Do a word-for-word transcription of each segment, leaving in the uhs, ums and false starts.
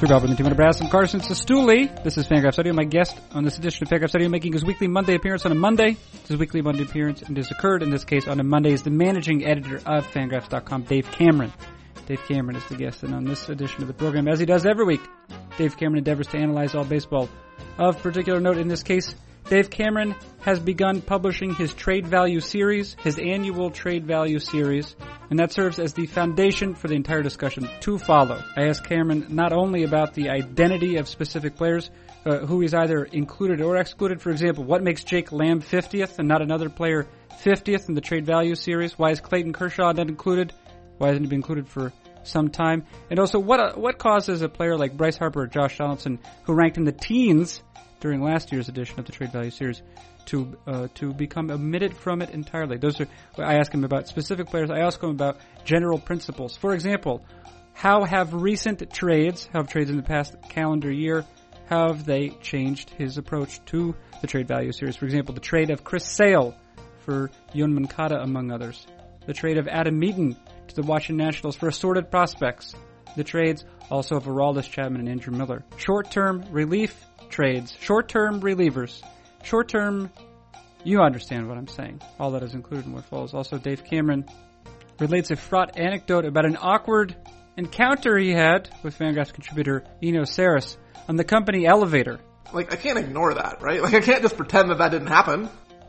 Through Belvin, the team of Nebraska, and Carson Sestouli. This is Fangraphs Audio. My guest on this edition of Fangraphs Audio, making his weekly Monday appearance on a Monday. His weekly Monday appearance and has occurred, in this case, on a Monday, is the managing editor of Fangraphs dot com, Dave Cameron. Dave Cameron is the guest, and on this edition of the program, as he does every week, Dave Cameron endeavors to analyze all baseball. Of particular note in this case, Dave Cameron has begun publishing his Trade Value Series, his annual Trade Value Series, and that serves as the foundation for the entire discussion to follow. I asked Cameron not only about the identity of specific players, uh, who is either included or excluded. For example, what makes Jake Lamb fiftieth and not another player fiftieth in the Trade Value Series? Why is Clayton Kershaw not included? Why hasn't he been included for some time? And also, what uh, what causes a player like Bryce Harper or Josh Donaldson, who ranked in the teens during last year's edition of the Trade Value Series, to uh, to become omitted from it entirely? Those are, I ask him about specific players. I ask him about general principles. For example, how have recent trades, how have trades in the past calendar year, how have they changed his approach to the Trade Value Series? For example, the trade of Chris Sale for Yoán Moncada, among others. The trade of Adam Eaton to the Washington Nationals for assorted prospects. The trades also of Aroldis Chapman and Andrew Miller. Short-term relief trades, short-term relievers, short-term, you understand what I'm saying. All that is included in what follows. Also, Dave Cameron relates a fraught anecdote about an awkward encounter he had with Fangraphs contributor Eno Saris on the company elevator. Like, I can't ignore that, right? Like, I can't just pretend that that didn't happen.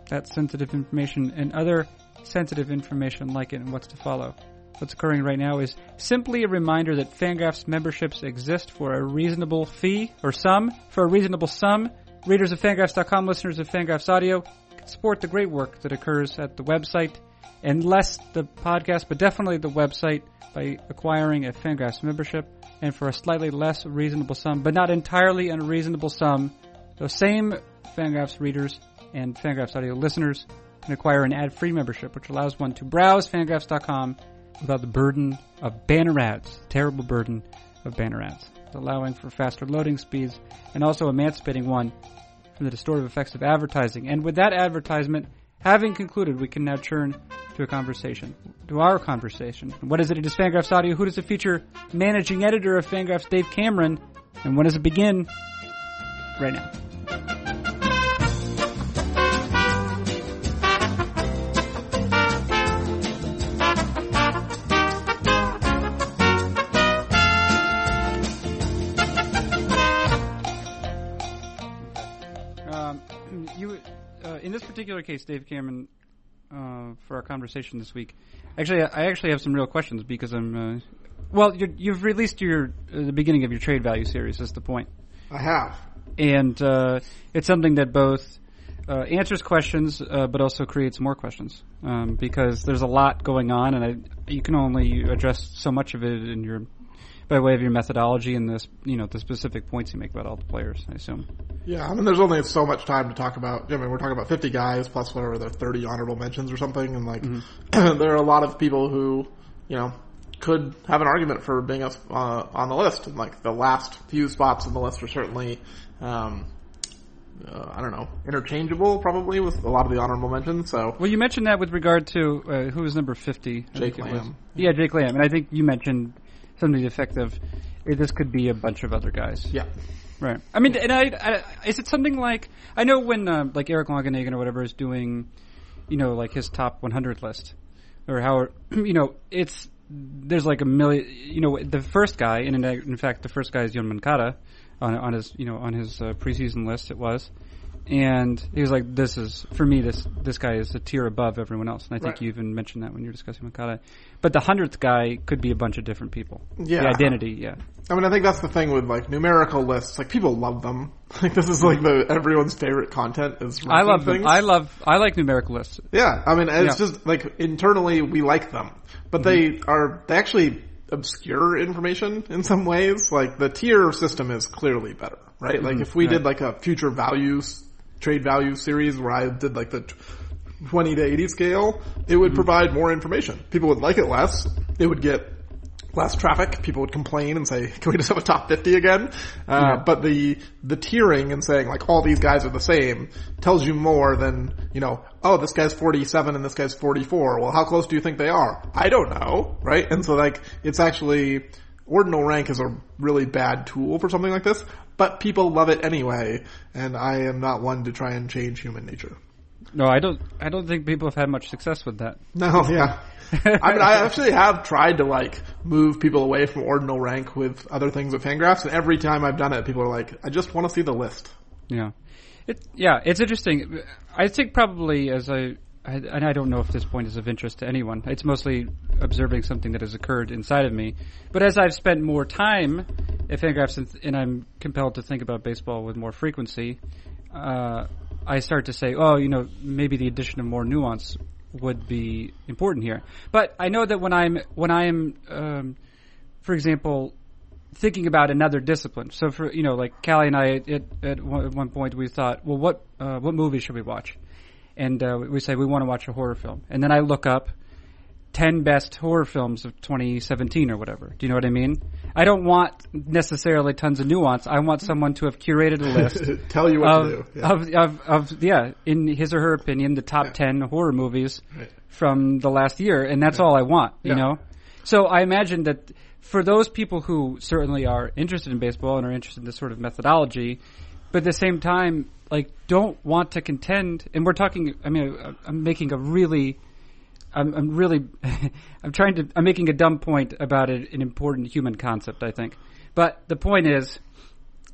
That's sensitive information and other sensitive information like it and what's to follow. What's occurring right now is simply a reminder that Fangraphs memberships exist for a reasonable fee or sum. For a reasonable sum, readers of Fangraphs dot com, listeners of Fangraphs Audio, can support the great work that occurs at the website, and less the podcast, but definitely the website, by acquiring a Fangraphs membership. And for a slightly less reasonable sum, but not entirely unreasonable sum, those same Fangraphs readers and Fangraphs Audio listeners can acquire an ad-free membership, which allows one to browse Fangraphs dot com without the burden of banner ads, the terrible burden of banner ads, allowing for faster loading speeds and also emancipating one from the distortive effects of advertising. And with that advertisement having concluded, we can now turn to a conversation, to our conversation. And what is it? It is Fangraphs Audio. Who does it feature? Managing editor of Fangraphs, Dave Cameron. And when does it begin? Right now. In this particular case, Dave Cameron, uh, for our conversation this week, actually, I actually have some real questions because I'm. Uh, well, you're, you've released your uh, the beginning of your Trade Value Series. That's the point. I have, and uh, it's something that both uh, answers questions, uh, but also creates more questions, um, because there's a lot going on, and I, you can only address so much of it in your by way of your methodology and this, you know, the specific points you make about all the players, I assume. Yeah, I mean, there's only so much time to talk about. I mean, we're talking about fifty guys plus whatever the thirty honorable mentions or something, and like, mm-hmm. there are a lot of people who, you know, could have an argument for being up uh, on the list. And like, the last few spots on the list are certainly, um, uh, I don't know, interchangeable probably with a lot of the honorable mentions. So, well, you mentioned that with regard to uh, who was number fifty, Jake Lamb. Yeah, Jake Lamb, and I think you mentioned something effective. This could be a bunch of other guys. Yeah, right. I mean, and I, I is it something like, I know when uh, like Eric Laganegan or whatever is doing, you know, like his top one hundred list, or how, you know, it's there's like a million. You know, the first guy, and in fact, the first guy is Yoán Moncada on, on his, you know, on his uh, preseason list. It was, and he was like, this is for me. This this guy is a tier above everyone else, and I think right. You even mentioned that when you were discussing Moncada. But the hundredth guy could be a bunch of different people. Yeah. The identity, yeah. I mean, I think that's the thing with, like, numerical lists. Like, people love them. Like, this is, like, the everyone's favorite content is I love things. them. I love, I like numerical lists. Yeah. I mean, it's yeah. just, like, internally we like them. But mm-hmm. they are, they actually obscure information in some ways. Like, the tier system is clearly better, right? Mm-hmm. Like, if we right. did, like, a future values, trade value series where I did, like, the twenty to eighty scale, it would provide more information. People would like it less. It would get less traffic. People would complain and say, can we just have a top fifty again? Uh, yeah. But the, the tiering and saying like all these guys are the same tells you more than, you know, oh, this guy's forty-seven and this guy's forty-four. Well, how close do you think they are? I don't know. Right. And so like, it's actually ordinal rank is a really bad tool for something like this, but people love it anyway, and I am not one to try and change human nature. No, I don't I don't think people have had much success with that. No, yeah. I mean, I actually have tried to, like, move people away from ordinal rank with other things with Fangraphs, and every time I've done it, people are like, I just want to see the list. Yeah. It, yeah, it's interesting. I think probably as I, I... And I don't know if this point is of interest to anyone. It's mostly observing something that has occurred inside of me. But as I've spent more time at Fangraphs, and, and I'm compelled to think about baseball with more frequency, uh... I start to say, oh, you know, maybe the addition of more nuance would be important here. But I know that when I'm, when I am, um, for example, thinking about another discipline. So for, you know, like Callie and I at, at one point we thought, well, what, uh, what movie should we watch? And, uh, we say we want to watch a horror film. And then I look up ten best horror films of twenty seventeen or whatever. Do you know what I mean? I don't want necessarily tons of nuance. I want someone to have curated a list. Tell you what of, to do. Yeah. Of, of, of, yeah, in his or her opinion, the top yeah. ten horror movies right. from the last year. And that's yeah. all I want, you yeah. know? So I imagine that for those people who certainly are interested in baseball and are interested in this sort of methodology, but at the same time, like, don't want to contend. And we're talking, I mean, I'm making a really... I'm, I'm really, I'm trying to, I'm making a dumb point about it, an important human concept, I think. But the point is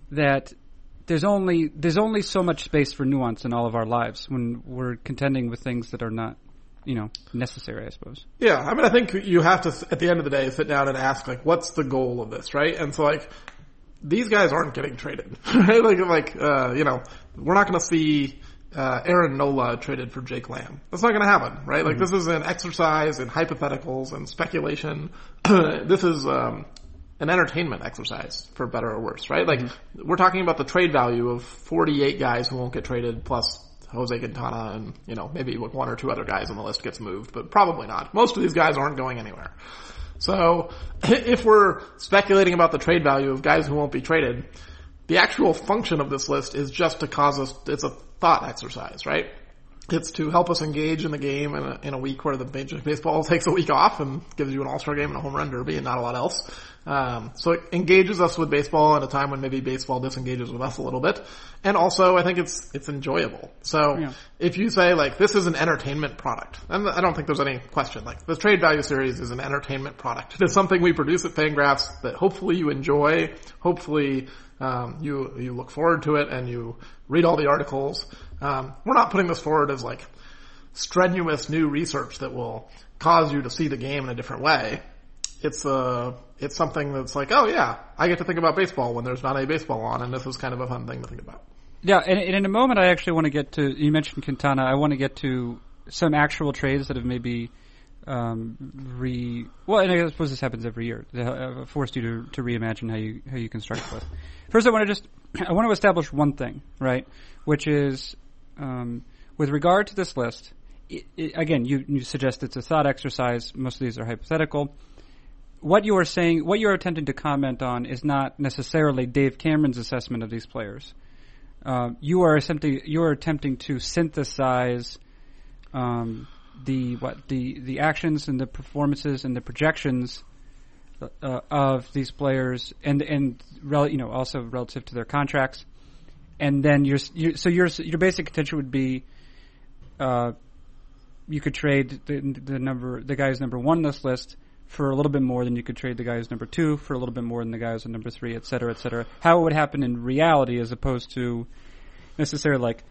that there's only, there's only so much space for nuance in all of our lives when we're contending with things that are not, you know, necessary, I suppose. Yeah. I mean, I think you have to, at the end of the day, sit down and ask, like, what's the goal of this, right? And so, like, these guys aren't getting traded, right? Like, like, uh, you know, we're not going to see, Uh, Aaron Nola traded for Jake Lamb. That's not going to happen, right? Like, mm-hmm. This is an exercise in hypotheticals and speculation. This is um, an entertainment exercise, for better or worse, right? Like, mm-hmm. We're talking about the trade value of forty-eight guys who won't get traded, plus Jose Quintana and, you know, maybe one or two other guys on the list gets moved, but probably not. Most of these guys aren't going anywhere. So if we're speculating about the trade value of guys who won't be traded, the actual function of this list is just to cause us, it's a thought exercise, right? It's to help us engage in the game in a, in a week where the Major League Baseball takes a week off and gives you an all-star game and a home run derby and not a lot else. Um, so it engages us with baseball at a time when maybe baseball disengages with us a little bit. And also, I think it's, it's enjoyable. So yeah. If you say, like, this is an entertainment product, and I don't think there's any question. Like, the Trade Value Series is an entertainment product. It is something we produce at Fangraphs that hopefully you enjoy, hopefully Um, you, you look forward to it and you read all the articles. Um, we're not putting this forward as, like, strenuous new research that will cause you to see the game in a different way. It's, uh, it's something that's like, oh yeah, I get to think about baseball when there's not a baseball on, and this is kind of a fun thing to think about. Yeah, and, and in a moment I actually want to get to, you mentioned Quintana, I want to get to some actual trades that have maybe Um, re well, and I suppose this happens every year. They uh, forced you to, to reimagine how you how you construct this. First, I want to just I want to establish one thing, right? Which is, um, with regard to this list, it, it, again, you, you suggest it's a thought exercise. Most of these are hypothetical. What you are saying, what you are attempting to comment on, is not necessarily Dave Cameron's assessment of these players. Uh, you are attempting you are attempting to synthesize. Um, the what the, the actions and the performances and the projections uh, of these players and and rel- you know also relative to their contracts, and then your so your your basic contention would be uh, you could trade the, the number the guy who's number one on this list for a little bit more than you could trade the guy who's number two for a little bit more than the guy who's number three, et cetera, et cetera. How it would happen in reality as opposed to necessarily like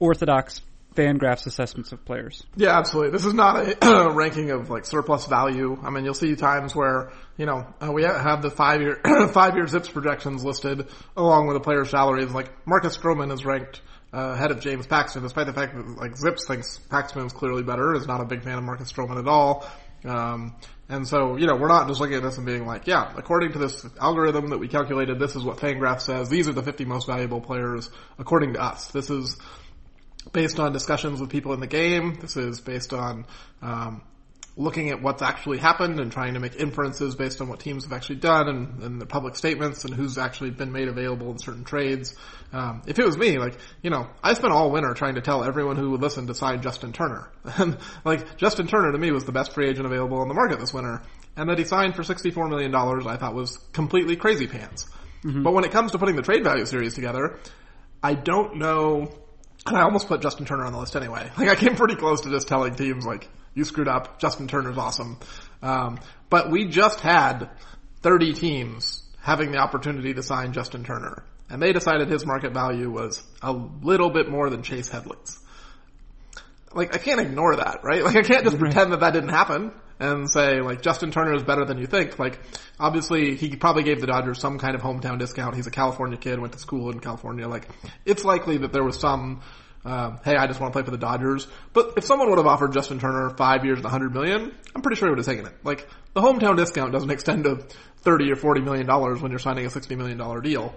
orthodox Fangraphs assessments of players. Yeah, absolutely. This is not a ranking of, like, surplus value. I mean, you'll see times where, you know, uh, we have the five-year five-year zips projections listed along with the player's salaries. Like, Marcus Stroman is ranked uh, ahead of James Paxton, despite the fact that, like, zips thinks Paxton is clearly better, is not a big fan of Marcus Stroman at all. Um, and so, you know, we're not just looking at this and being like, yeah, according to this algorithm that we calculated, this is what Fangraphs says. These are the fifty most valuable players according to us. This is based on discussions with people in the game. This is based on um, looking at what's actually happened and trying to make inferences based on what teams have actually done and, and the public statements and who's actually been made available in certain trades. Um, if it was me, like, you know, I spent all winter trying to tell everyone who would listen to sign Justin Turner. And, like, Justin Turner to me was the best free agent available on the market this winter. and that he signed for sixty-four million dollars I thought was completely crazy pants. Mm-hmm. But when it comes to putting the trade value series together, I don't know, and I almost put Justin Turner on the list anyway. Like, I came pretty close to just telling teams, like, you screwed up, Justin Turner's awesome. Um, but we just had thirty teams having the opportunity to sign Justin Turner, and they decided his market value was a little bit more than Chase Headley's. Like, I can't ignore that, right? Like, I can't just right. pretend that that didn't happen and say, like, Justin Turner is better than you think. Like, obviously, he probably gave the Dodgers some kind of hometown discount. He's a California kid, went to school in California. Like, it's likely that there was some, uh, hey, I just want to play for the Dodgers. But if someone would have offered Justin Turner five years and one hundred million dollars, I'm pretty sure he would have taken it. Like, the hometown discount doesn't extend to thirty or forty million dollars when you're signing a sixty million dollars deal.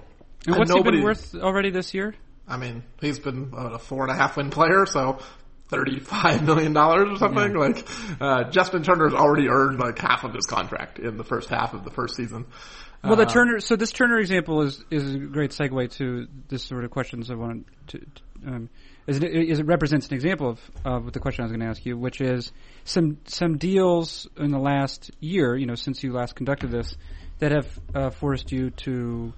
And, and what's nobody, he been worth already this year? I mean, he's been a four-and-a-half-win player, so thirty-five million dollars or something. Yeah. Like, uh, Justin Turner's already earned like half of his contract in the first half of the first season. Well, the uh, Turner, so this Turner example is, is a great segue to this sort of questions I want to, um, is it, is it represents an example of, of what the question I was going to ask you, which is some, some deals in the last year, you know, since you last conducted this, that have, uh, forced you to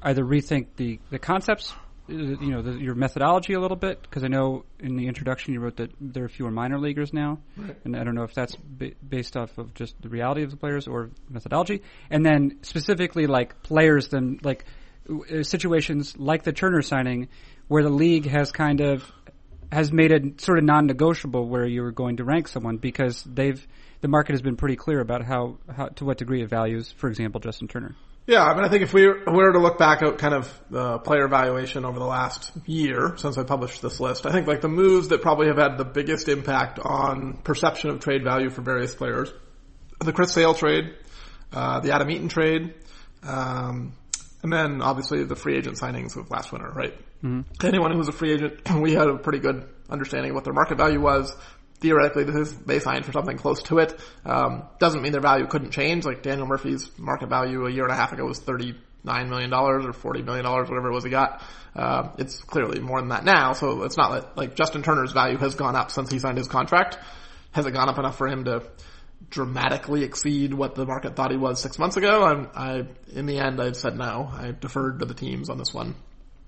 either rethink the, the concepts, you know, the, your methodology a little bit, because I know in the introduction you wrote that there are fewer minor leaguers now, right. and I don't know if that's b- based off of just the reality of the players or methodology, and then specifically like players, then like w- situations like the Turner signing where the league has kind of has made it sort of non-negotiable where you were going to rank someone because they've the market has been pretty clear about how, how to what degree it values, for example, Justin Turner. Yeah, I mean, I think if we were to look back at kind of the player valuation over the last year since I published this list, I think like the moves that probably have had the biggest impact on perception of trade value for various players, the Chris Sale trade, uh, the Adam Eaton trade, um, and then obviously the free agent signings of last winter, right? Mm-hmm. Anyone who was a free agent, we had a pretty good understanding of what their market value was. Theoretically, they signed for something close to it. Um, doesn't mean their value couldn't change. Like Daniel Murphy's market value a year and a half ago was thirty-nine million dollars or forty million dollars, whatever it was he got. Uh, it's clearly more than that now. So it's not like, like Justin Turner's value has gone up since he signed his contract. Has it gone up enough for him to dramatically exceed what the market thought he was six months ago? I'm, I, in the end, I've said no. I deferred to the teams on this one.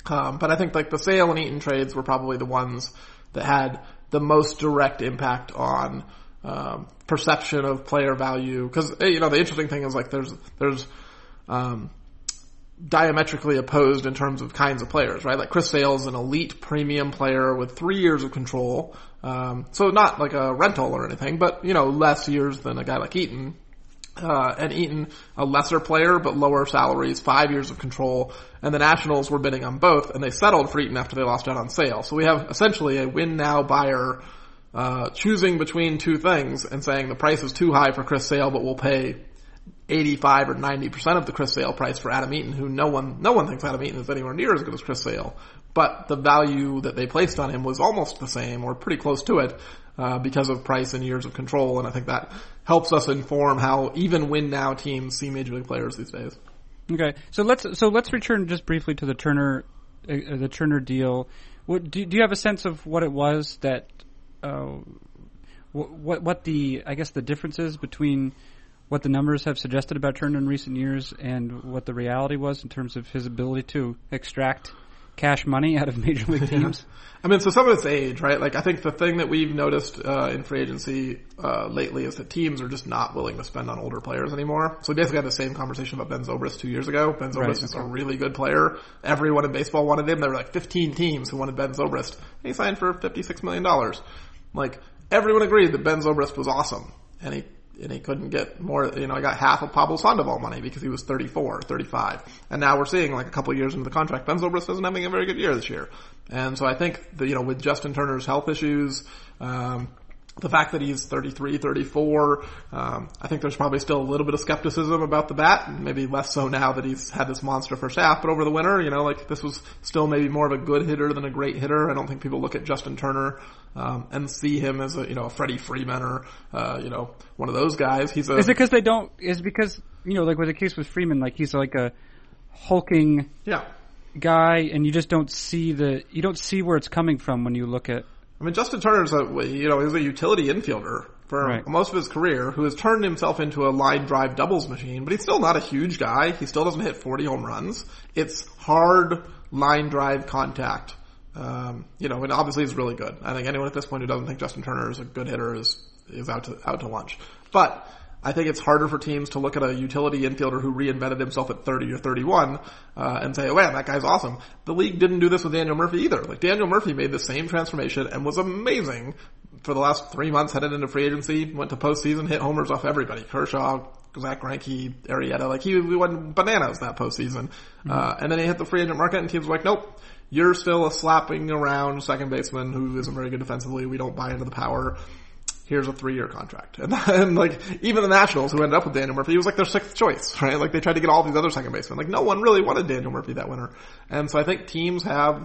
Um, but I think like the Sale and Eaton trades were probably the ones that had the most direct impact on um, perception of player value, because you know the interesting thing is like there's there's um, diametrically opposed in terms of kinds of players, right? Like Chris Sale's an elite premium player with three years of control, um, so not like a rental or anything, but you know less years than a guy like Eaton, uh, and Eaton a lesser player but lower salaries, five years of control, and the Nationals were bidding on both, and they settled for Eaton after they lost out on Sale. So we have essentially a win-now buyer uh choosing between two things and saying the price is too high for Chris Sale, but we'll pay eighty-five or ninety percent of the Chris Sale price for Adam Eaton, who no one no one thinks Adam Eaton is anywhere near as good as Chris Sale. But the value that they placed on him was almost the same or pretty close to it uh because of price and years of control, and I think that helps us inform how even win-now teams see major league players these days. Okay, so let's so let's return just briefly to the Turner uh, the Turner deal. What, do, do you have a sense of what it was that uh, what what the I guess the differences between what the numbers have suggested about Turner in recent years and what the reality was in terms of his ability to extract cash money out of major league teams? Yeah. I mean, so some of it's age, right? Like I think the thing that we've noticed uh, in free agency uh, lately is that teams are just not willing to spend on older players anymore. So we basically had the same conversation about Ben Zobrist two years ago. Ben Zobrist right. is a really good player. Everyone in baseball wanted him. There were like fifteen teams who wanted Ben Zobrist. And he signed for fifty-six million dollars. Like everyone agreed that Ben Zobrist was awesome. And he and he couldn't get more, you know, I got half of Pablo Sandoval money because he was thirty-four, thirty-five. And now we're seeing like a couple of years into the contract, Ben Zobrist isn't having a very good year this year. And so I think that, you know, with Justin Turner's health issues, um, the fact that he's thirty-three, thirty-four, um, I think there's probably still a little bit of skepticism about the bat, and maybe less so now that he's had this monster first half, but over the winter, you know, like this was still maybe more of a good hitter than a great hitter. I don't think people look at Justin Turner Um, and see him as a, you know, a Freddie Freeman or, uh, you know, one of those guys. He's a. Is it because they don't, is because, you know, like with the case with Freeman, like he's like a hulking yeah. guy, and you just don't see the, you don't see where it's coming from when you look at. I mean, Justin Turner's a, you know, he's a utility infielder. for right. most of his career, who has turned himself into a line drive doubles machine, but he's still not a huge guy. He still doesn't hit forty home runs. It's hard line drive contact. Um, you know, and obviously he's really good. I think anyone at this point who doesn't think Justin Turner is a good hitter is, is out to, out to lunch. But I think it's harder for teams to look at a utility infielder who reinvented himself at thirty or thirty-one, uh, and say, oh man, that guy's awesome. The league didn't do this with Daniel Murphy either. Like, Daniel Murphy made the same transformation and was amazing for the last three months, headed into free agency, went to postseason, hit homers off everybody. Kershaw, Zach Greinke, Arrieta, like he went bananas that postseason. Mm-hmm. Uh, and then he hit the free agent market and teams were like, nope, you're still a slapping around second baseman who isn't very good defensively. We don't buy into the power. Here's a three-year contract. And, and like, even the Nationals, who ended up with Daniel Murphy, he was like their sixth choice, right? Like, they tried to get all these other second basemen. Like, no one really wanted Daniel Murphy that winter. And so I think teams have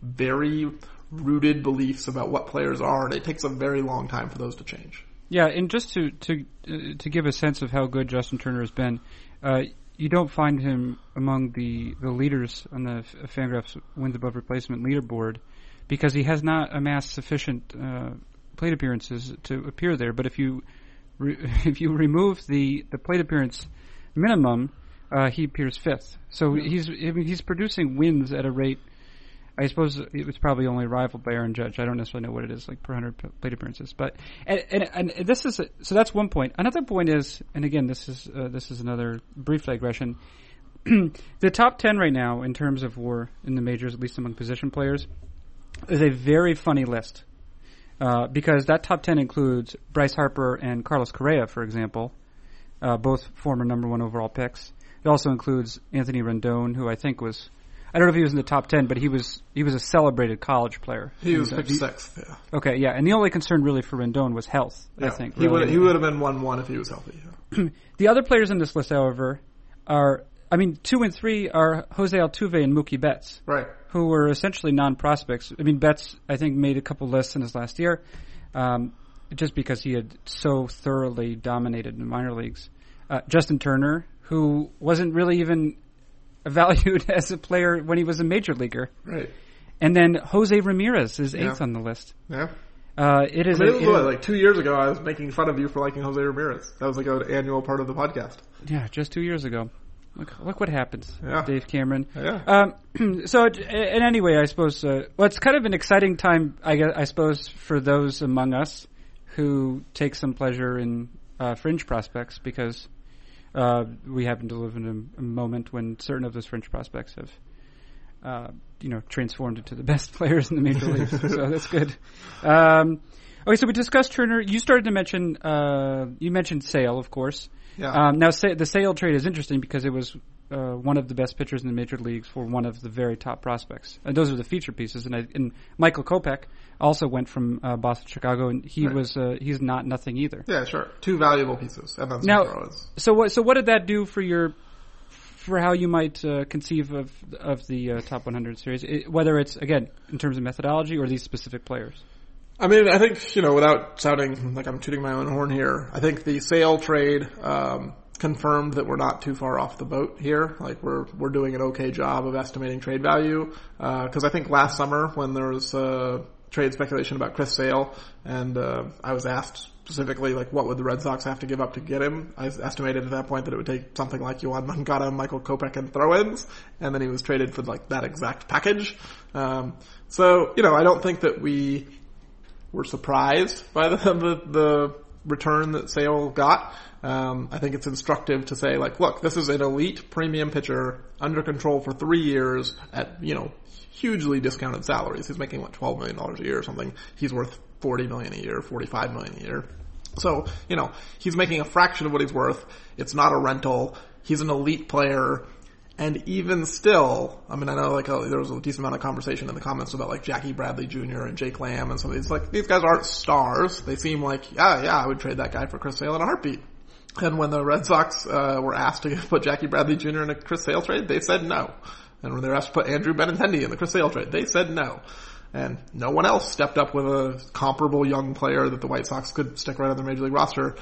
very rooted beliefs about what players are, and it takes a very long time for those to change. Yeah, and just to to uh, to give a sense of how good Justin Turner has been, uh, you don't find him among the, the leaders on the Fangraphs wins above replacement leaderboard because he has not amassed sufficient uh plate appearances to appear there. But if you re- if you remove the, the plate appearance minimum, uh, he appears fifth. So yeah. he's I mean, he's producing wins at a rate. I suppose it was probably only rivaled by Aaron Judge. I don't necessarily know what it is like per one hundred plate appearances. But and and, and this is a, so that's one point. Another point is, and again this is uh, this is another brief digression. The top ten right now in terms of WAR in the majors, at least among position players, is a very funny list. Uh, because that top ten includes Bryce Harper and Carlos Correa, for example, uh, both former number one overall picks. It also includes Anthony Rendon, who I think was, I don't know if he was in the top ten, but he was he was a celebrated college player. He and was picked sixth, yeah. Okay, yeah, and the only concern really for Rendon was health, yeah, I think. He really. would have been one one if he was healthy. Yeah. The other players in this list, however, are, I mean, two and three are Jose Altuve and Mookie Betts. Right. Who were essentially non-prospects. I mean, Betts, I think, made a couple lists in his last year um, just because he had so thoroughly dominated in the minor leagues. Uh, Justin Turner, who wasn't really even valued as a player when he was a major leaguer. Right. And then Jose Ramirez is eighth yeah. on the list. Yeah. Uh, it is I mean, a, it was, it, like two years ago, I was making fun of you for liking Jose Ramirez. That was like an annual part of the podcast. Yeah, just two years ago. Look, look what happens, yeah. Dave Cameron. Yeah. Um, so, and anyway, I suppose, uh, well, it's kind of an exciting time, I, guess, I suppose, for those among us who take some pleasure in uh, fringe prospects because uh, we happen to live in a, a moment when certain of those fringe prospects have, uh, you know, transformed into the best players in the major leagues. So that's good. Um, okay, so we discussed Turner. You started to mention, uh, you mentioned Sale, of course. Yeah. Um, now, say, the Sale trade is interesting because it was uh, one of the best pitchers in the major leagues for one of the very top prospects. And those are the feature pieces. And, I, and Michael Kopech also went from uh, Boston to Chicago, and he right. was uh, he's not nothing either. Yeah, sure. Two valuable pieces. And that's now, what so what so what did that do for your for how you might uh, conceive of of the uh, top one hundred series? It, whether it's again in terms of methodology or these specific players. I mean, I think, you know, without sounding like I'm tooting my own horn here, I think the Sale trade, um, confirmed that we're not too far off the boat here. Like, we're, we're doing an okay job of estimating trade value. Uh, cause I think last summer when there was, uh, trade speculation about Chris Sale and, uh, I was asked specifically, like, what would the Red Sox have to give up to get him? I estimated at that point that it would take something like Yoán Moncada, Michael Kopech, and throw-ins, and then he was traded for, like, that exact package. Um, so, you know, I don't think that we, We're surprised by the, the the return that Sale got. Um, I think it's instructive to say, like, look, this is an elite premium pitcher under control for three years at, you know, hugely discounted salaries. He's making, what, twelve million dollars a year or something. He's worth forty million dollars a year, forty-five million dollars a year. So, you know, he's making a fraction of what he's worth. It's not a rental. He's an elite player. And even still, I mean, I know, like, a, there was a decent amount of conversation in the comments about, like, Jackie Bradley Junior and Jake Lamb and some of these. Like, these guys aren't stars. They seem like, yeah, yeah, I would trade that guy for Chris Sale in a heartbeat. And when the Red Sox uh, were asked to put Jackie Bradley Junior in a Chris Sale trade, they said no. And when they were asked to put Andrew Benintendi in the Chris Sale trade, they said no. And no one else stepped up with a comparable young player that the White Sox could stick right on their major league roster.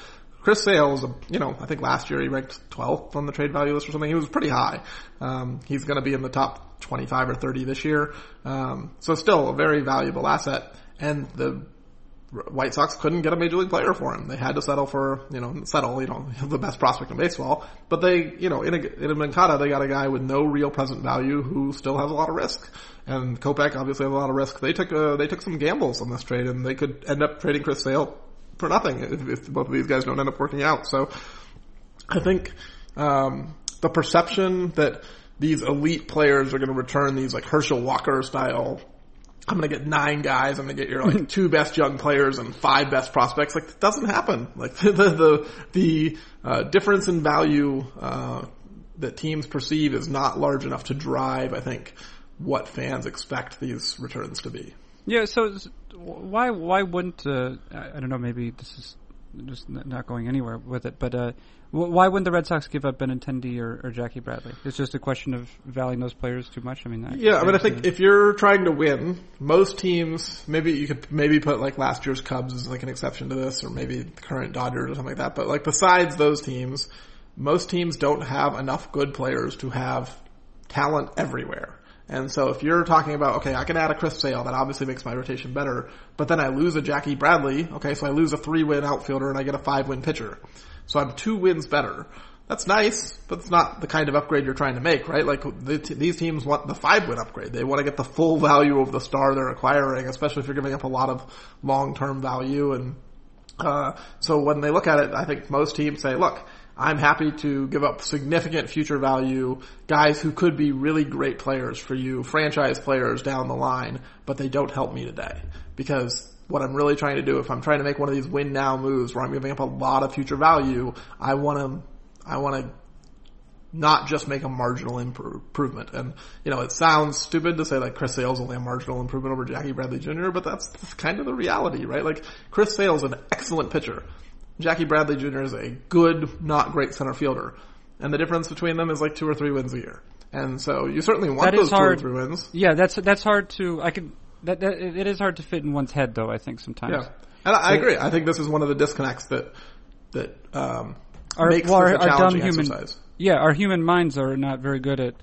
Chris Sale was, a, you know, I think last year he ranked twelfth on the trade value list or something. He was pretty high. Um, he's going to be in the top twenty-five or thirty this year. Um, so still a very valuable asset. And the White Sox couldn't get a major league player for him. They had to settle for, you know, settle, you know, the best prospect in baseball. But they, you know, in a, in a Moncada, they got a guy with no real present value who still has a lot of risk. And Kopech obviously has a lot of risk. They took, uh, they took some gambles on this trade, and they could end up trading Chris Sale for nothing if, if both of these guys don't end up working out. So I think, um, the perception that these elite players are going to return these like Herschel Walker style, I'm going to get nine guys. I'm going to get your like two best young players and five best prospects. Like, that doesn't happen. Like the the the uh, difference in value uh, that teams perceive is not large enough to drive, I think, what fans expect these returns to be. Yeah. So why why wouldn't uh, I don't know? Maybe this is just not going anywhere with it. But uh, why wouldn't the Red Sox give up Benintendi or, or Jackie Bradley? It's just a question of valuing those players too much. I mean, I yeah. I mean, I think if you're trying to win, most teams, maybe you could maybe put like last year's Cubs as like an exception to this, or maybe the current Dodgers or something like that. But like besides those teams, most teams don't have enough good players to have talent everywhere. And so if you're talking about, okay, I can add a Chris Sale, that obviously makes my rotation better, but then I lose a Jackie Bradley, okay, so I lose a three-win outfielder and I get a five-win pitcher. So I'm two wins better. That's nice, but it's not the kind of upgrade you're trying to make, right? Like, the t- these teams want the five-win upgrade. They want to get the full value of the star they're acquiring, especially if you're giving up a lot of long-term value. And uh so when they look at it, I think most teams say, look, I'm happy to give up significant future value, guys who could be really great players for you, franchise players down the line, but they don't help me today. Because what I'm really trying to do, if I'm trying to make one of these win now moves where I'm giving up a lot of future value, I want to, I want to not just make a marginal improve, improvement. And, you know, it sounds stupid to say like Chris Sale's only a marginal improvement over Jackie Bradley Junior, but that's, that's kind of the reality, right? Like, Chris Sale's an excellent pitcher. Jackie Bradley Junior is a good, not great center fielder. And the difference between them is like two or three wins a year. And so you certainly want that those two hard. or three wins. Yeah, that's that's hard to – I can. That, that, it is hard to fit in one's head, though, I think, sometimes. Yeah, and I, I agree. I think this is one of the disconnects that that um, our, makes well, this our, a challenging our dumb exercise. Human, yeah, our human minds are not very good at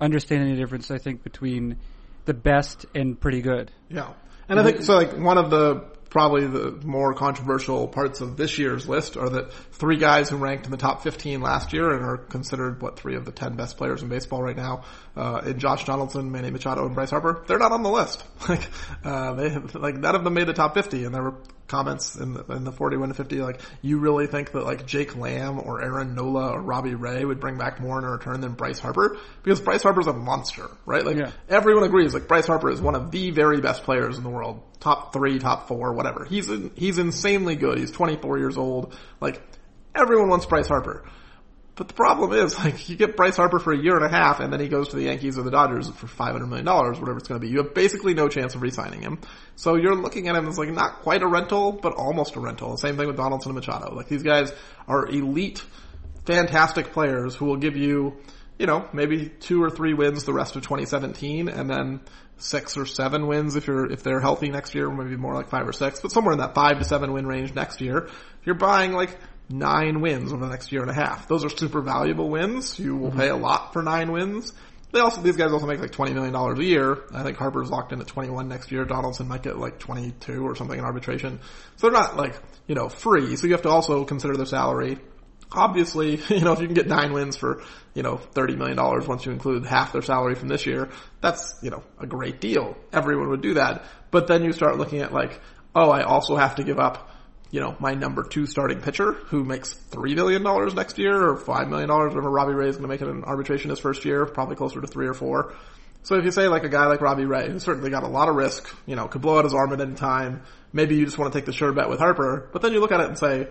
understanding the difference, I think, between the best and pretty good. Yeah. And I think – so, like, one of the – probably the more controversial parts of this year's list are that three guys who ranked in the top fifteen last year and are considered, what, three of the ten best players in baseball right now, uh, in Josh Donaldson, Manny Machado, and Bryce Harper, they're not on the list. Like, uh, they have, like, none of them made the top fifty, and there were comments in the, in the forty-one to fifty, like, you really think that, like, Jake Lamb or Aaron Nola or Robbie Ray would bring back more in a return than Bryce Harper? Because Bryce Harper's a monster, right? Like, yeah. Everyone agrees, like, Bryce Harper is one of the very best players in the world. Top three, top four, whatever. He's in, he's insanely good. He's twenty-four years old. Like, everyone wants Bryce Harper. But the problem is, like, you get Bryce Harper for a year and a half, and then he goes to the Yankees or the Dodgers for five hundred million dollars, whatever it's going to be. You have basically no chance of re-signing him. So you're looking at him as, like, not quite a rental, but almost a rental. Same thing with Donaldson and Machado. Like, these guys are elite, fantastic players who will give you, you know, maybe two or three wins the rest of twenty seventeen, and then six or seven wins if you're, if they're healthy next year, maybe more like five or six, but somewhere in that five to seven win range next year. You're buying like nine wins over the next year and a half. Those are super valuable wins. You will mm-hmm. pay a lot for nine wins. They also, these guys also make like twenty million dollars a year. I think Harper's locked in at twenty-one next year. Donaldson might get like twenty-two or something in arbitration. So they're not like, you know, free. So you have to also consider their salary. Obviously, you know, if you can get nine wins for, you know, thirty million dollars once you include half their salary from this year, that's, you know, a great deal. Everyone would do that. But then you start looking at like, oh, I also have to give up, you know, my number two starting pitcher who makes three billion dollars next year or five million dollars, whatever Robbie Ray is going to make it in arbitration his first year, probably closer to three or four. So if you say like a guy like Robbie Ray, who's certainly got a lot of risk, you know, could blow out his arm at any time, maybe you just want to take the sure bet with Harper, but then you look at it and say,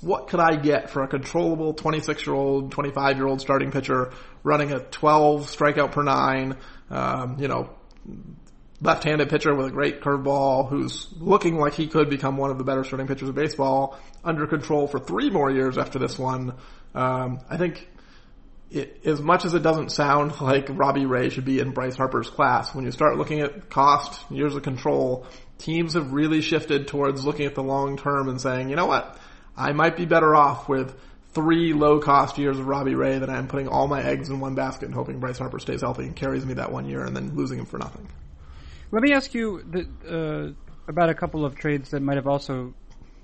what could I get for a controllable twenty-six-year-old, twenty-five-year-old starting pitcher running a twelve strikeout per nine, um, you know, left-handed pitcher with a great curveball who's looking like he could become one of the better starting pitchers of baseball, under control for three more years after this one? Um, I think it, as much as it doesn't sound like Robbie Ray should be in Bryce Harper's class, when you start looking at cost, years of control, teams have really shifted towards looking at the long term and saying, you know what? I might be better off with three low-cost years of Robbie Ray than I am putting all my eggs in one basket and hoping Bryce Harper stays healthy and carries me that one year and then losing him for nothing. Let me ask you, the, uh, about a couple of trades that might have also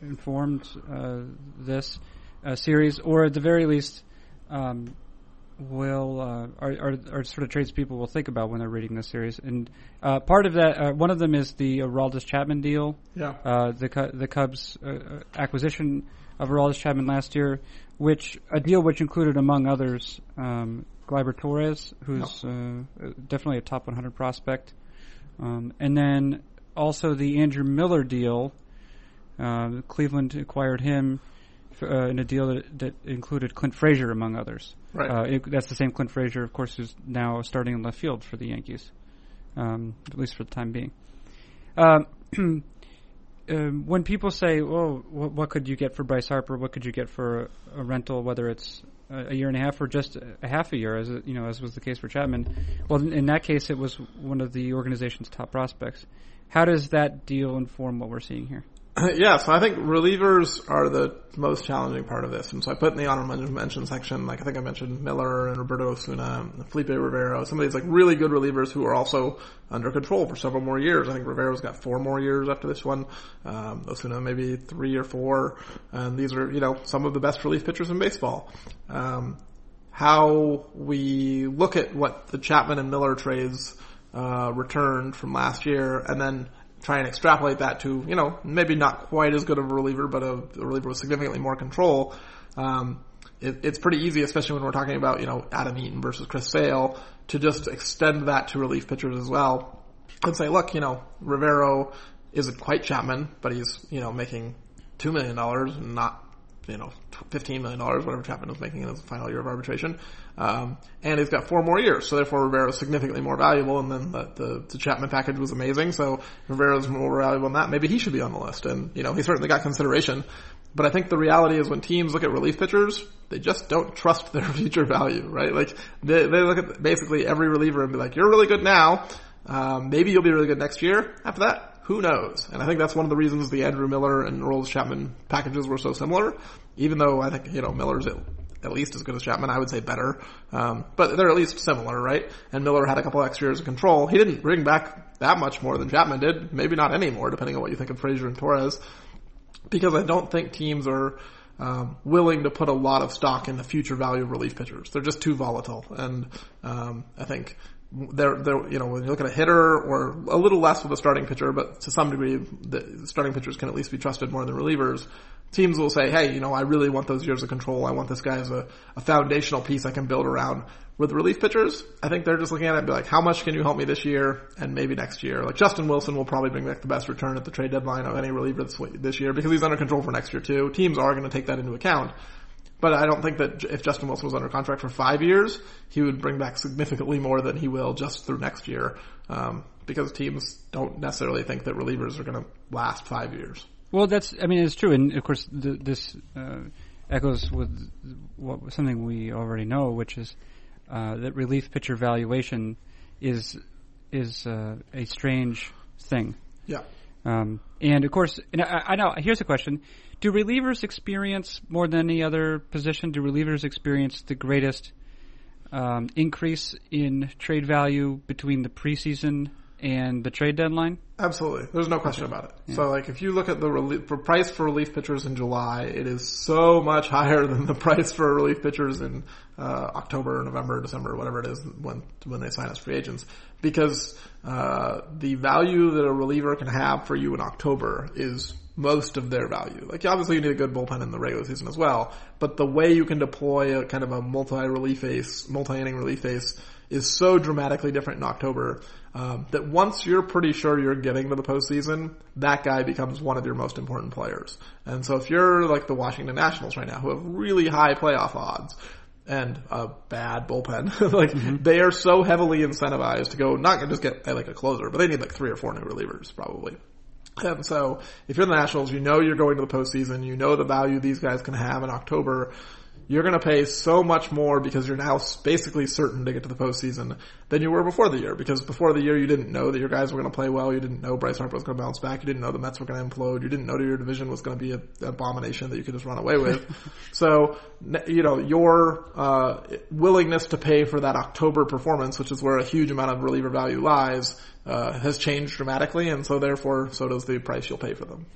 informed uh, this uh, series, or at the very least, um, will uh, are, are are sort of trades people will think about when they're reading this series. And uh, part of that, uh, one of them is the Aroldis Chapman deal. Yeah. Uh, the the Cubs uh, acquisition of Aroldis Chapman last year, which a deal which included, among others, um, Gleyber Torres, who's no. uh, definitely a top one hundred prospect, um, and then also the Andrew Miller deal. Uh, Cleveland acquired him for, uh, in a deal that, that included Clint Frazier, among others. Right. Uh, it, that's the same Clint Frazier, of course, who's now starting in left field for the Yankees, um, at least for the time being. Um, uh, when people say, "Oh, wh- what could you get for Bryce Harper? What could you get for a, a rental? Whether it's a, a year and a half or just a, a half a year," as it, you know, as was the case for Chapman. Well, in, in that case, it was one of the organization's top prospects. How does that deal inform what we're seeing here? Yeah, so I think relievers are the most challenging part of this. And so I put in the honorable mention section, like I think I mentioned Miller and Roberto Osuna, and Felipe Rivero, some of these like really good relievers who are also under control for several more years. I think Rivero's got four more years after this one. Um, Osuna maybe three or four. And these are, you know, some of the best relief pitchers in baseball. Um, how we look at what the Chapman and Miller trades uh returned from last year, and then try and extrapolate that to, you know, maybe not quite as good of a reliever, but a, a reliever with significantly more control. Um, it, it's pretty easy, especially when we're talking about, you know, Adam Eaton versus Chris Sale, to just extend that to relief pitchers as well and say, look, you know, Rivero isn't quite Chapman, but he's, you know, making two million dollars and not, you know, fifteen million dollars, whatever Chapman was making in his final year of arbitration. Um, and he's got four more years, so therefore Rivero is significantly more valuable, and then the, the, the Chapman package was amazing, so Rivero's more valuable than that. Maybe he should be on the list, and, you know, he certainly got consideration. But I think the reality is when teams look at relief pitchers, they just don't trust their future value, right? Like, they, they look at basically every reliever and be like, you're really good now, um, maybe you'll be really good next year. After that, who knows? And I think that's one of the reasons the Andrew Miller and Aroldis Chapman packages were so similar, even though I think, you know, Miller's at, at least as good as Chapman. I would say better. Um, but they're at least similar, right? And Miller had a couple extra years of control. He didn't bring back that much more than Chapman did. Maybe not any more, depending on what you think of Frazier and Torres, because I don't think teams are um, willing to put a lot of stock in the future value of relief pitchers. They're just too volatile. And um, I think... They're, they're, you know, when you look at a hitter or a little less with a starting pitcher, but to some degree, the starting pitchers can at least be trusted more than relievers. Teams will say, hey, you know, I really want those years of control. I want this guy as a, a foundational piece I can build around. With relief pitchers, I think they're just looking at it and be like, how much can you help me this year and maybe next year? Like Justin Wilson will probably bring back the best return at the trade deadline of any reliever this, this year because he's under control for next year too. Teams are going to take that into account. But I don't think that if Justin Wilson was under contract for five years, he would bring back significantly more than he will just through next year, um, because teams don't necessarily think that relievers are going to last five years. Well, that's, I mean, it's true. And, of course, th- this uh, echoes with what, something we already know, which is uh, that relief pitcher valuation is is uh, a strange thing. Yeah. Um, and, of course, and I, I know, here's a question. Do relievers experience, more than any other position, do relievers experience the greatest um, increase in trade value between the preseason and the trade deadline? Absolutely. There's no question okay. about it. Yeah. So, like, if you look at the relief, for price for relief pitchers in July, it is so much higher than the price for relief pitchers in uh, October, November, December, whatever it is when when they sign as free agents. Because uh, the value that a reliever can have for you in October is most of their value. Like, obviously you need a good bullpen in the regular season as well, but the way you can deploy a kind of a multi-relief ace, multi-inning relief ace is so dramatically different in October um, that once you're pretty sure you're getting to the postseason, that guy becomes one of your most important players. And so if you're like the Washington Nationals right now, who have really high playoff odds, and a bad bullpen. like mm-hmm. They are so heavily incentivized to go, not just get like a closer, but they need like three or four new relievers probably. And so if you're the Nationals, you know you're going to the postseason. You know the value these guys can have in October. you're going to pay so much more because you're now basically certain to get to the postseason than you were before the year. Because before the year, you didn't know that your guys were going to play well. You didn't know Bryce Harper was going to bounce back. You didn't know the Mets were going to implode. You didn't know your division was going to be an abomination that you could just run away with. So, you know, your uh, willingness to pay for that October performance, which is where a huge amount of reliever value lies, uh, has changed dramatically. And so, therefore, so does the price you'll pay for them.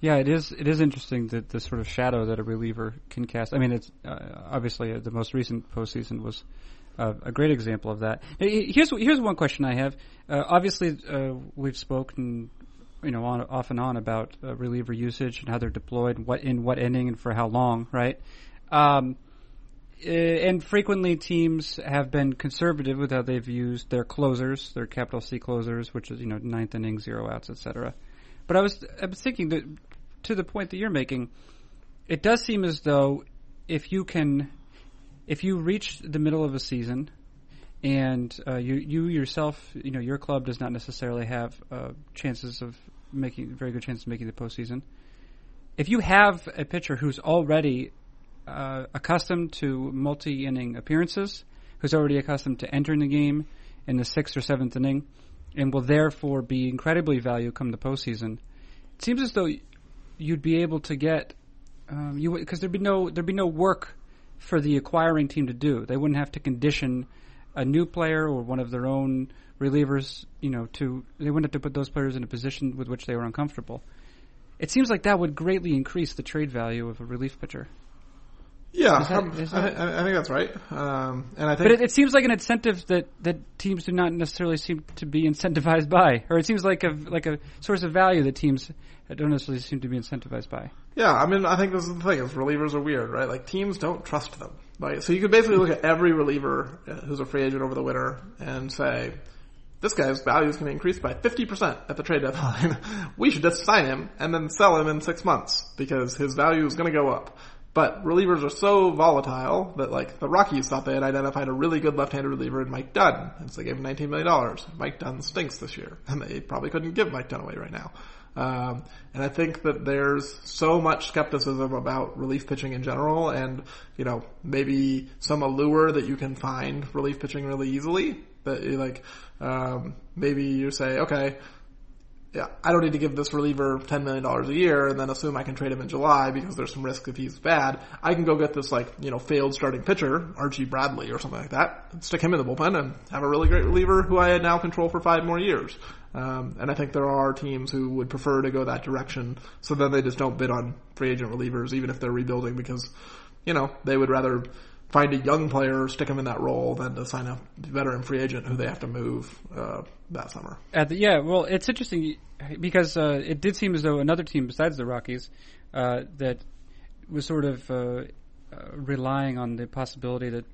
Yeah, it is. It is interesting that the sort of shadow that a reliever can cast. I mean, it's uh, obviously uh, the most recent postseason was uh, a great example of that. Here's here's one question I have. Uh, obviously, uh, we've spoken, you know, on, off and on about uh, reliever usage and how they're deployed, what in what inning and for how long, right? Um, and frequently, teams have been conservative with how they've used their closers, their capital C closers, which is, you know, ninth inning, zero outs, et cetera. But I was I was thinking that, to the point that you're making, it does seem as though if you can, if you reach the middle of a season, and uh, you you yourself, you know, your club does not necessarily have uh, chances of making very good chances of making the postseason. If you have a pitcher who's already uh, accustomed to multi-inning appearances, who's already accustomed to entering the game in the sixth or seventh inning, and will therefore be incredibly valuable come the postseason, it seems as though you'd be able to get um, you because there'd be no there'd be no work for the acquiring team to do. They wouldn't have to condition a new player or one of their own relievers. You know, to they wouldn't have to put those players in a position with which they were uncomfortable. It seems like that would greatly increase the trade value of a relief pitcher. Yeah, is that, um, is that, I, I think that's right. Um, and I think, but it, it seems like an incentive that, that teams do not necessarily seem to be incentivized by, or it seems like a like a source of value that teams don't necessarily seem to be incentivized by. Yeah, I mean, I think this is the thing: is relievers are weird, right? Like teams don't trust them, right? So you could basically look at every reliever who's a free agent over the winter and say, this guy's value is going to increase by fifty percent at the trade deadline. We should just sign him and then sell him in six months because his value is going to go up. But relievers are so volatile that, like, the Rockies thought they had identified a really good left-handed reliever in Mike Dunn, and so they gave him nineteen million dollars. Mike Dunn stinks this year, and they probably couldn't give Mike Dunn away right now. Um, and I think that there's so much skepticism about relief pitching in general, and, you know, maybe some allure that you can find relief pitching really easily. That, like, um, maybe you say, okay, yeah, I don't need to give this reliever ten million dollars a year and then assume I can trade him in July because there's some risk if he's bad. I can go get this, like, you know, failed starting pitcher, Archie Bradley or something like that, and stick him in the bullpen and have a really great reliever who I now control for five more years. Um, and I think there are teams who would prefer to go that direction, so then they just don't bid on free agent relievers even if they're rebuilding because, you know, they would rather find a young player, stick him in that role, than to sign a veteran free agent who they have to move uh, that summer. At the, yeah, well, it's interesting because uh, it did seem as though another team besides the Rockies uh, that was sort of uh, uh, relying on the possibility that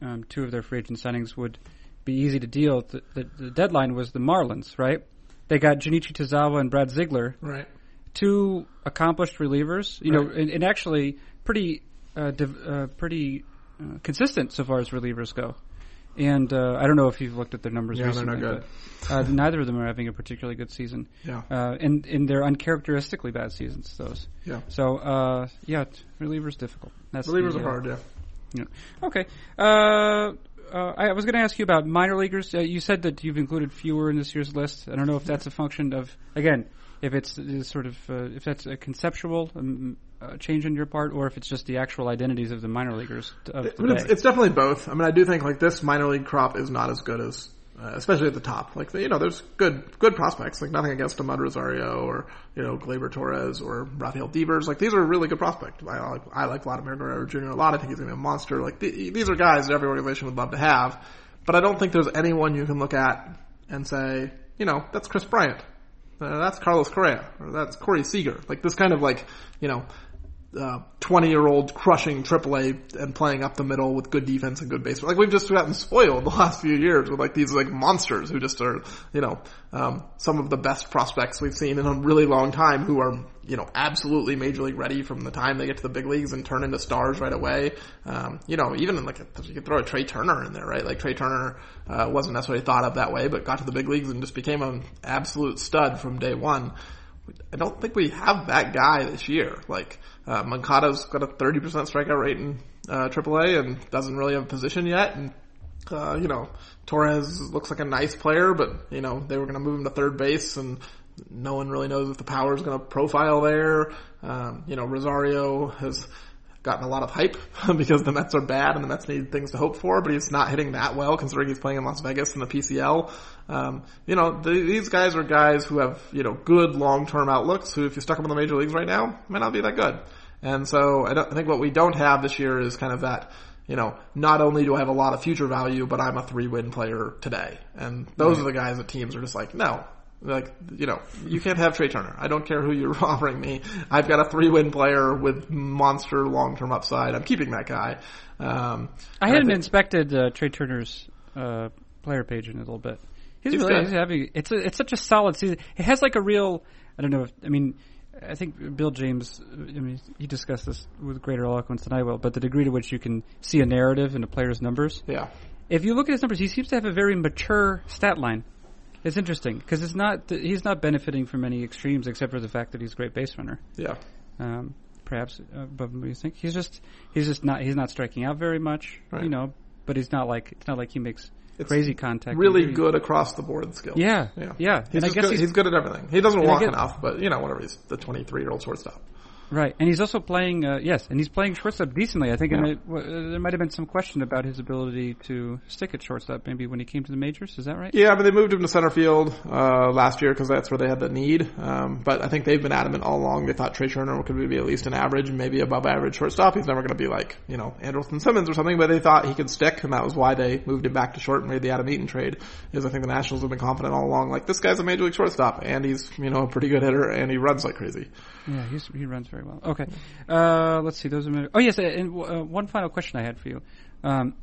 um, two of their free agent signings would be easy to deal. The, the, the deadline was the Marlins, right? They got Junichi Tozawa and Brad Ziegler, right? Two accomplished relievers, you right. know, and, and actually pretty, uh, div- uh, pretty. Uh, consistent so far as relievers go. And uh, I don't know if you've looked at their numbers yeah, recently. Yeah, they're not good. But, uh, neither of them are having a particularly good season. Yeah. Uh, and, and they're uncharacteristically bad seasons, those. Yeah. So, uh, yeah, relievers difficult. That's relievers the, are uh, hard, yeah. yeah. Okay. Uh, uh, I was going to ask you about minor leaguers. Uh, you said that you've included fewer in this year's list. I don't know if that's a function of, again, if it's sort of uh, if that's a conceptual um, uh, change on your part, or if it's just the actual identities of the minor leaguers. Of it, the it's, it's definitely both. I mean, I do think like this minor league crop is not as good as, uh, especially at the top. Like you know, there's good good prospects. Like nothing against Ahmad Rosario or you know Gleyber Torres or Rafael Devers. Like these are really good prospects. I, I, I like Vladimir Guerrero Junior a lot. I think he's going to be a monster. Like the, these are guys that every organization would love to have, but I don't think there's anyone you can look at and say, you know, that's Chris Bryant. Uh, that's Carlos Correa, or that's Corey Seager. Like this kind of like, you know, uh, twenty-year-old crushing triple A and playing up the middle with good defense and good baseball. Like we've just gotten spoiled the last few years with like these like monsters who just are, you know, um, some of the best prospects we've seen in a really long time who are, you know, absolutely major league ready from the time they get to the big leagues and turn into stars right away. Um, you know, even in like, a, you could throw a Trea Turner in there, right? Like Trea Turner, uh, wasn't necessarily thought of that way, but got to the big leagues and just became an absolute stud from day one. I don't think we have that guy this year. Like, uh, Moncada's got a thirty percent strikeout rate in uh, triple A and doesn't really have a position yet. And, uh, you know, Torres looks like a nice player, but, you know, they were going to move him to third base, and no one really knows if the power is going to profile there. Um, you know, Rosario has gotten a lot of hype because the Mets are bad and the Mets need things to hope for, but he's not hitting that well considering he's playing in Las Vegas in the P C L. Um, you know, the, these guys are guys who have, you know, good long-term outlooks who, if you stuck them in the major leagues right now, might not be that good. And so I, don't, I think what we don't have this year is kind of that, you know, not only do I have a lot of future value, but I'm a three-win player today. And those mm-hmm. are the guys that teams are just like, no. Like, you know, you can't have Trea Turner. I don't care who you're offering me. I've got a three-win player with monster long-term upside. I'm keeping that guy. Um, I hadn't I think, inspected uh, Trea Turner's uh, player page in a little bit. He's, he's really he's having it's a, it's such a solid season. It has like a real I don't know. If, I mean, I think Bill James. I mean, he discussed this with greater eloquence than I will. But the degree to which you can see a narrative in a player's numbers. Yeah. If you look at his numbers, he seems to have a very mature stat line. It's interesting because it's not he's not benefiting from any extremes except for the fact that he's a great base runner. Yeah, um, perhaps above what you think. He's just he's just not he's not striking out very much, right. You know. But he's not like it's not like he makes it's crazy contact. Really injury. Good across the board skill. Yeah, yeah. yeah. He's and I guess good, he's, he's good at everything. He doesn't walk guess, enough, but you know, whatever. He's the twenty-three-year-old shortstop. Right, and he's also playing. Uh, yes, and he's playing shortstop decently. I think yeah. it, well, there might have been some question about his ability to stick at shortstop, maybe when he came to the majors. Is that right? Yeah, but they moved him to center field uh, last year because that's where they had the need. Um, but I think they've been adamant all along. They thought Trea Turner could be at least an average, maybe above average shortstop. He's never going to be like you know Andrelton Simmons or something. But they thought he could stick, and that was why they moved him back to short and made the Adam Eaton trade. Because I think the Nationals have been confident all along, like this guy's a major league shortstop, and he's you know a pretty good hitter, and he runs like crazy. Yeah, he's, he runs very. Very well. Okay. Uh, let's see. Those are my, oh, yes. And uh, one final question I had for you um,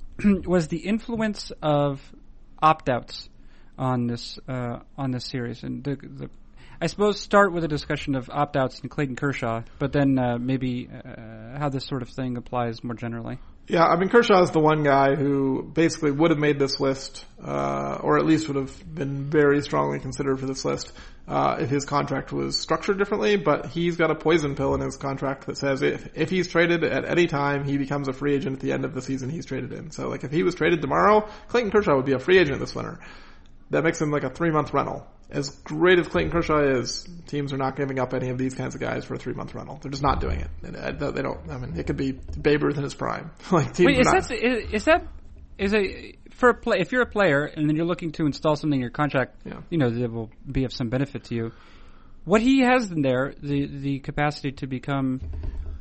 was the influence of opt-outs on this uh, on this series. And the, the, I suppose start with a discussion of opt-outs and Clayton Kershaw, but then uh, maybe uh, how this sort of thing applies more generally. Yeah, I mean, Kershaw is the one guy who basically would have made this list, uh, or at least would have been very strongly considered for this list, uh, if his contract was structured differently, but he's got a poison pill in his contract that says if, if he's traded at any time, he becomes a free agent at the end of the season he's traded in. So, like, if he was traded tomorrow, Clayton Kershaw would be a free agent this winter. That makes him like a three-month rental. As great as Clayton Kershaw is, teams are not giving up any of these kinds of guys for a three-month rental. They're just not doing it. They don't. I mean, it could be Babe Ruth in his prime. Like teams Wait, is, not. That, is, is that is a for a play? If you're a player and then you're looking to install something in your contract, yeah. you know, that will be of some benefit to you. What he has in there, the the capacity to become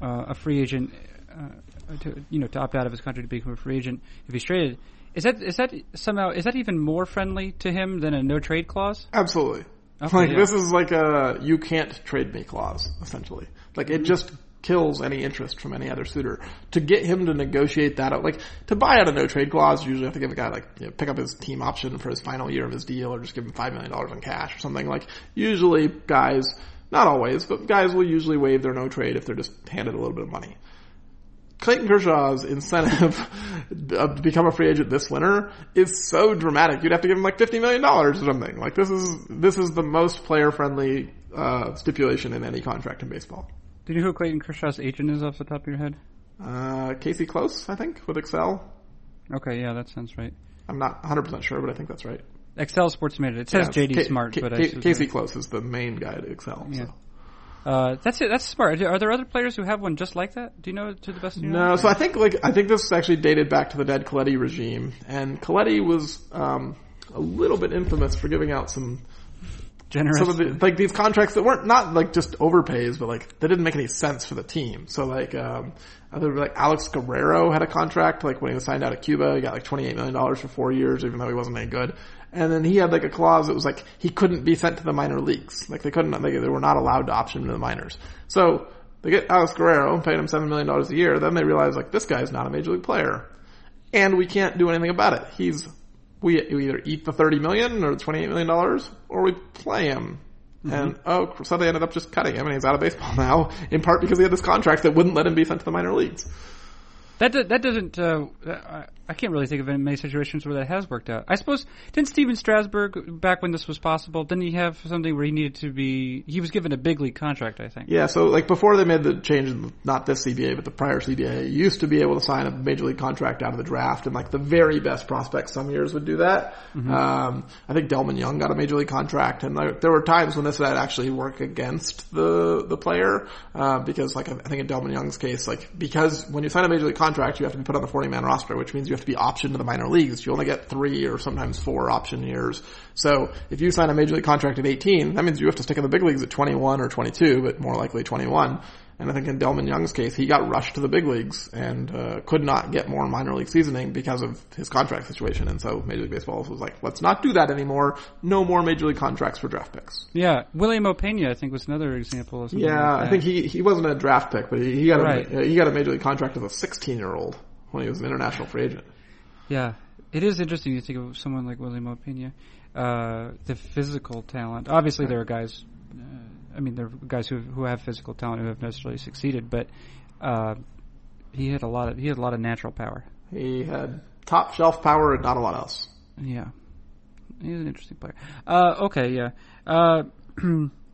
uh, a free agent, uh, to, you know, to opt out of his contract to become a free agent if he's traded. Is that is that somehow is that even more friendly to him than a no trade clause? Absolutely. Okay, like yeah. This is like a you can't trade me clause essentially. Like it just kills any interest from any other suitor to get him to negotiate that out. Like to buy out a no trade clause, you usually have to give a guy like you know, pick up his team option for his final year of his deal, or just give him five million dollars in cash or something. Like usually guys, not always, but guys will usually waive their no trade if they're just handed a little bit of money. Clayton Kershaw's incentive to become a free agent this winter is so dramatic. You'd have to give him like fifty million dollars or something. Like this is this is the most player-friendly uh, stipulation in any contract in baseball. Do you know who Clayton Kershaw's agent is off the top of your head? Uh, Casey Close, I think, with Excel. Okay, yeah, that sounds right. I'm not one hundred percent sure, but I think that's right. Excel Sports Manager. It says yeah, J D K- Smart, K- but K- I Casey Close is the main guy to Excel. Yeah. So. Uh, that's it. That's smart. Are there other players who have one just like that? Do you know to the best of your knowledge? No. So I think like I think this is actually dated back to the Ned Colletti regime, and Colletti was um, a little bit infamous for giving out some generous, some of the, like these contracts that weren't not like just overpays, but like they didn't make any sense for the team. So like um, I think like Alex Guerrero had a contract like when he was signed out of Cuba, he got like twenty-eight million dollars for four years, even though he wasn't any good. And then he had like a clause that was like he couldn't be sent to the minor leagues. Like they couldn't, like they were not allowed to option him to the minors. So they get Alex Guerrero, paying him seven million dollars a year. Then they realize like this guy's not a major league player, and we can't do anything about it. He's we, we either eat the thirty million dollars or the twenty-eight million dollars, or we play him. Mm-hmm. And oh, so they ended up just cutting him, and he's out of baseball now, in part because he had this contract that wouldn't let him be sent to the minor leagues. That do, that doesn't. Uh, I can't really think of any many situations where that has worked out. I suppose didn't Steven Strasburg, back when this was possible, didn't he have something where he needed to be? He was given a big league contract, I think. Yeah. So like before they made the change, not this C B A but the prior C B A, you used to be able to sign a major league contract out of the draft, and like the very best prospects some years would do that. Mm-hmm. Um, I think Delman Young got a major league contract, and there, there were times when this would actually work against the the player uh, because like I think in Delman Young's case, like because when you sign a major league contract, you have to be put on the forty-man roster, which means you have to be optioned to the minor leagues. You only get three or sometimes four option years. So if you sign a major league contract at eighteen, that means you have to stick in the big leagues at twenty-one or twenty-two, but more likely twenty-one. And I think in Delman Young's case, he got rushed to the big leagues and uh, could not get more minor league seasoning because of his contract situation. And so Major League Baseball was like, let's not do that anymore. No more major league contracts for draft picks. Yeah. Wily Mo Peña, I think, was another example of something Yeah, like that. I think he, he wasn't a draft pick, but he, he, got a, right. he got a major league contract as a sixteen-year-old when he was an international free agent. Yeah. It is interesting to think of someone like Wily Mo Peña. Uh, the physical talent. Obviously, right. there are guys... Uh, I mean, there are guys who who have physical talent who have necessarily succeeded, but uh, he had a lot of he had a lot of natural power. He had top shelf power and not a lot else. Yeah, he's an interesting player. Uh, okay, yeah. Uh,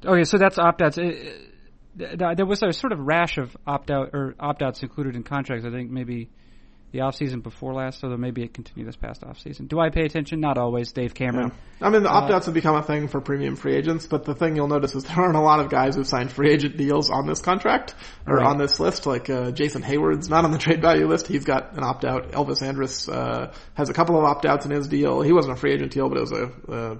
okay, so that's opt-outs. It, it, there was a sort of rash of opt-out or opt-outs included in contracts. I think maybe the off-season before last, although maybe it continued this past off-season. Do I pay attention? Not always, Dave Cameron. Yeah. I mean, the opt-outs uh, have become a thing for premium free agents, but the thing you'll notice is there aren't a lot of guys who've signed free agent deals on this contract or right. on this list. Like uh, Jason Hayward's not on the trade value list. He's got an opt-out. Elvis Andrus uh, has a couple of opt-outs in his deal. He wasn't a free agent deal, but it was a,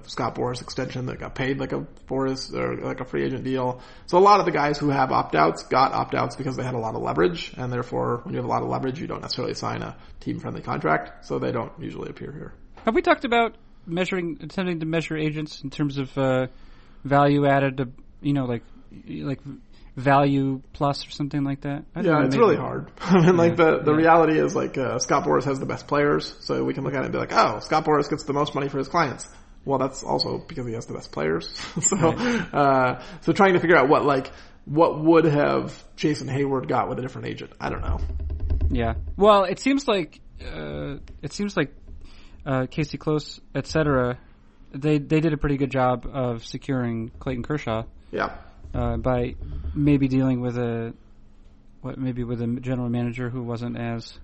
a Scott Boras extension that got paid like a Boras or like a free agent deal. So a lot of the guys who have opt-outs got opt-outs because they had a lot of leverage, and therefore when you have a lot of leverage, you don't necessarily sign a team-friendly contract, so they don't usually appear here. Have we talked about measuring, attempting to measure agents in terms of uh, value added, to, you know, like like value plus or something like that? I yeah, it's really it. hard. I mean, yeah, like the, the yeah. reality is, like uh, Scott Boras has the best players, so we can look at it and be like, oh, Scott Boras gets the most money for his clients. Well, that's also because he has the best players. so, right. uh, so trying to figure out what like what would have Jason Hayward got with a different agent? I don't know. Yeah. Well, it seems like uh, it seems like uh, Casey Close, et cetera, they they did a pretty good job of securing Clayton Kershaw. Yeah. Uh, by maybe dealing with a what maybe with a general manager who wasn't as.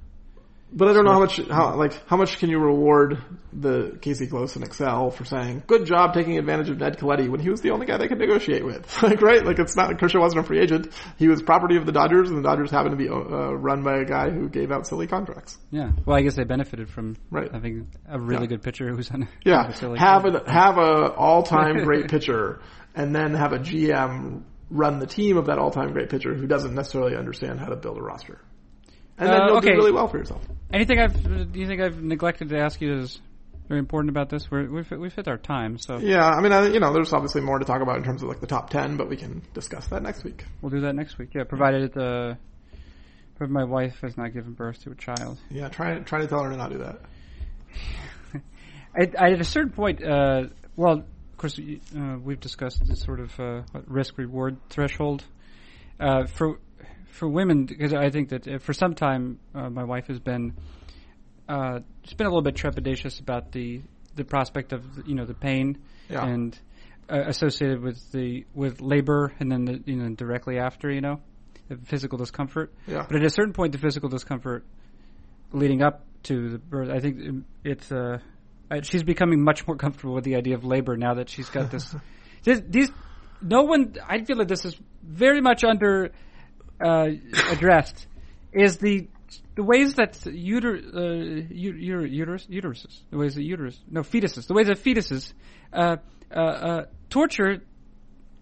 But I don't know how much how like how much can you reward the Casey Close in Excel for saying good job taking advantage of Ned Colletti when he was the only guy they could negotiate with, like right? Like it's not Kershaw wasn't a free agent; he was property of the Dodgers, and the Dodgers happened to be uh, run by a guy who gave out silly contracts. Yeah, well, I guess they benefited from right. having a really yeah. good pitcher who's on. Yeah, a silly have contract. a have a all time great pitcher, and then have a G M run the team of that all time great pitcher who doesn't necessarily understand how to build a roster. And then uh, you'll okay. do really well for yourself. Anything I've, do you think I've neglected to ask you is very important about this? We're, we've, we've hit our time, so. Yeah, I mean, I, you know, there's obviously more to talk about in terms of like the top ten, but we can discuss that next week. We'll do that next week, yeah, provided the, provided my wife has not given birth to a child. Yeah, try, try to tell her to not do that. at, at a certain point, uh, well, of course, uh, we've discussed this sort of uh, risk-reward threshold uh, for... For women, because I think that for some time uh, my wife has been uh, she's been a little bit trepidatious about the, the prospect of you know the pain yeah. and uh, associated with the with labor and then the, you know directly after you know the physical discomfort. Yeah. But at a certain point, the physical discomfort leading up to the birth, I think it's uh, she's becoming much more comfortable with the idea of labor now that she's got this. this these no one I feel like this is very much under. Uh, addressed is the the ways that uter, uh, uter, uterus uteruses the ways that uterus no fetuses the ways that fetuses uh, uh, uh, torture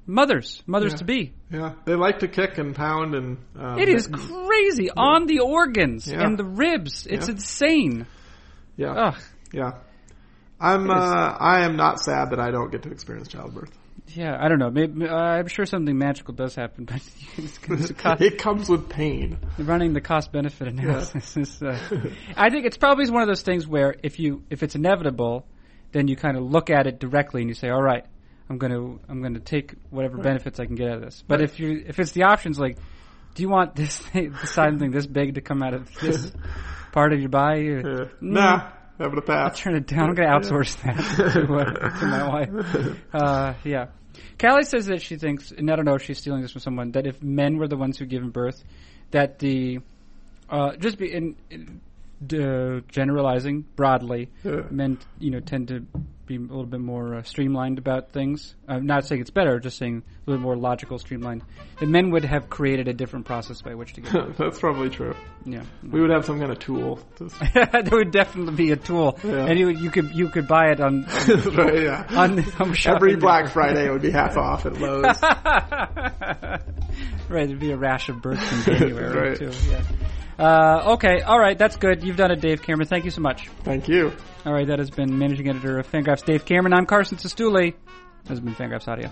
mothers mothers yeah. to be. Yeah, they like to kick and pound and um, it is crazy yeah. on the organs yeah. and the ribs. It's yeah. insane. Yeah, Ugh. yeah. I'm uh, I am not sad that I don't get to experience childbirth. Yeah, I don't know. Maybe, uh, I'm sure something magical does happen, but it's, it's cost, it comes with pain. Running the cost-benefit analysis, yeah. is, uh, I think it's probably one of those things where if you if it's inevitable, then you kind of look at it directly and you say, "All right, I'm going to I'm going to take whatever right. benefits I can get out of this." But right. if you if it's the options, like do you want this thing, the sign thing this big to come out of this part of your body? Or, yeah. mm, nah, having a pass. I'll turn it down. I'm going to outsource yeah. that to, uh, to my wife. Uh, yeah. Callie says that she thinks, and I don't know if she's stealing this from someone, that if men were the ones who give birth, that the uh, – just be in, in, uh, generalizing broadly, yeah. men, you know, tend to be a little bit more uh, streamlined about things. I'm not saying it's better, just saying a little more logical, streamlined. And men would have created a different process by which to get birth. That's probably true. Yeah. We would have some kind of tool. To... there would definitely be a tool. Yeah. And you, you could you could buy it on... on, right, yeah. on, on every Black Friday it would be half off at Lowe's. Right, there'd be a rash of births in January, right. too. Yeah. Uh, okay, all right, that's good. You've done it, Dave Cameron. Thank you so much. Thank you. All right, that has been managing editor of Fangraphs, Dave Cameron. I'm Carson Sestouli. This has been Fangraphs Audio.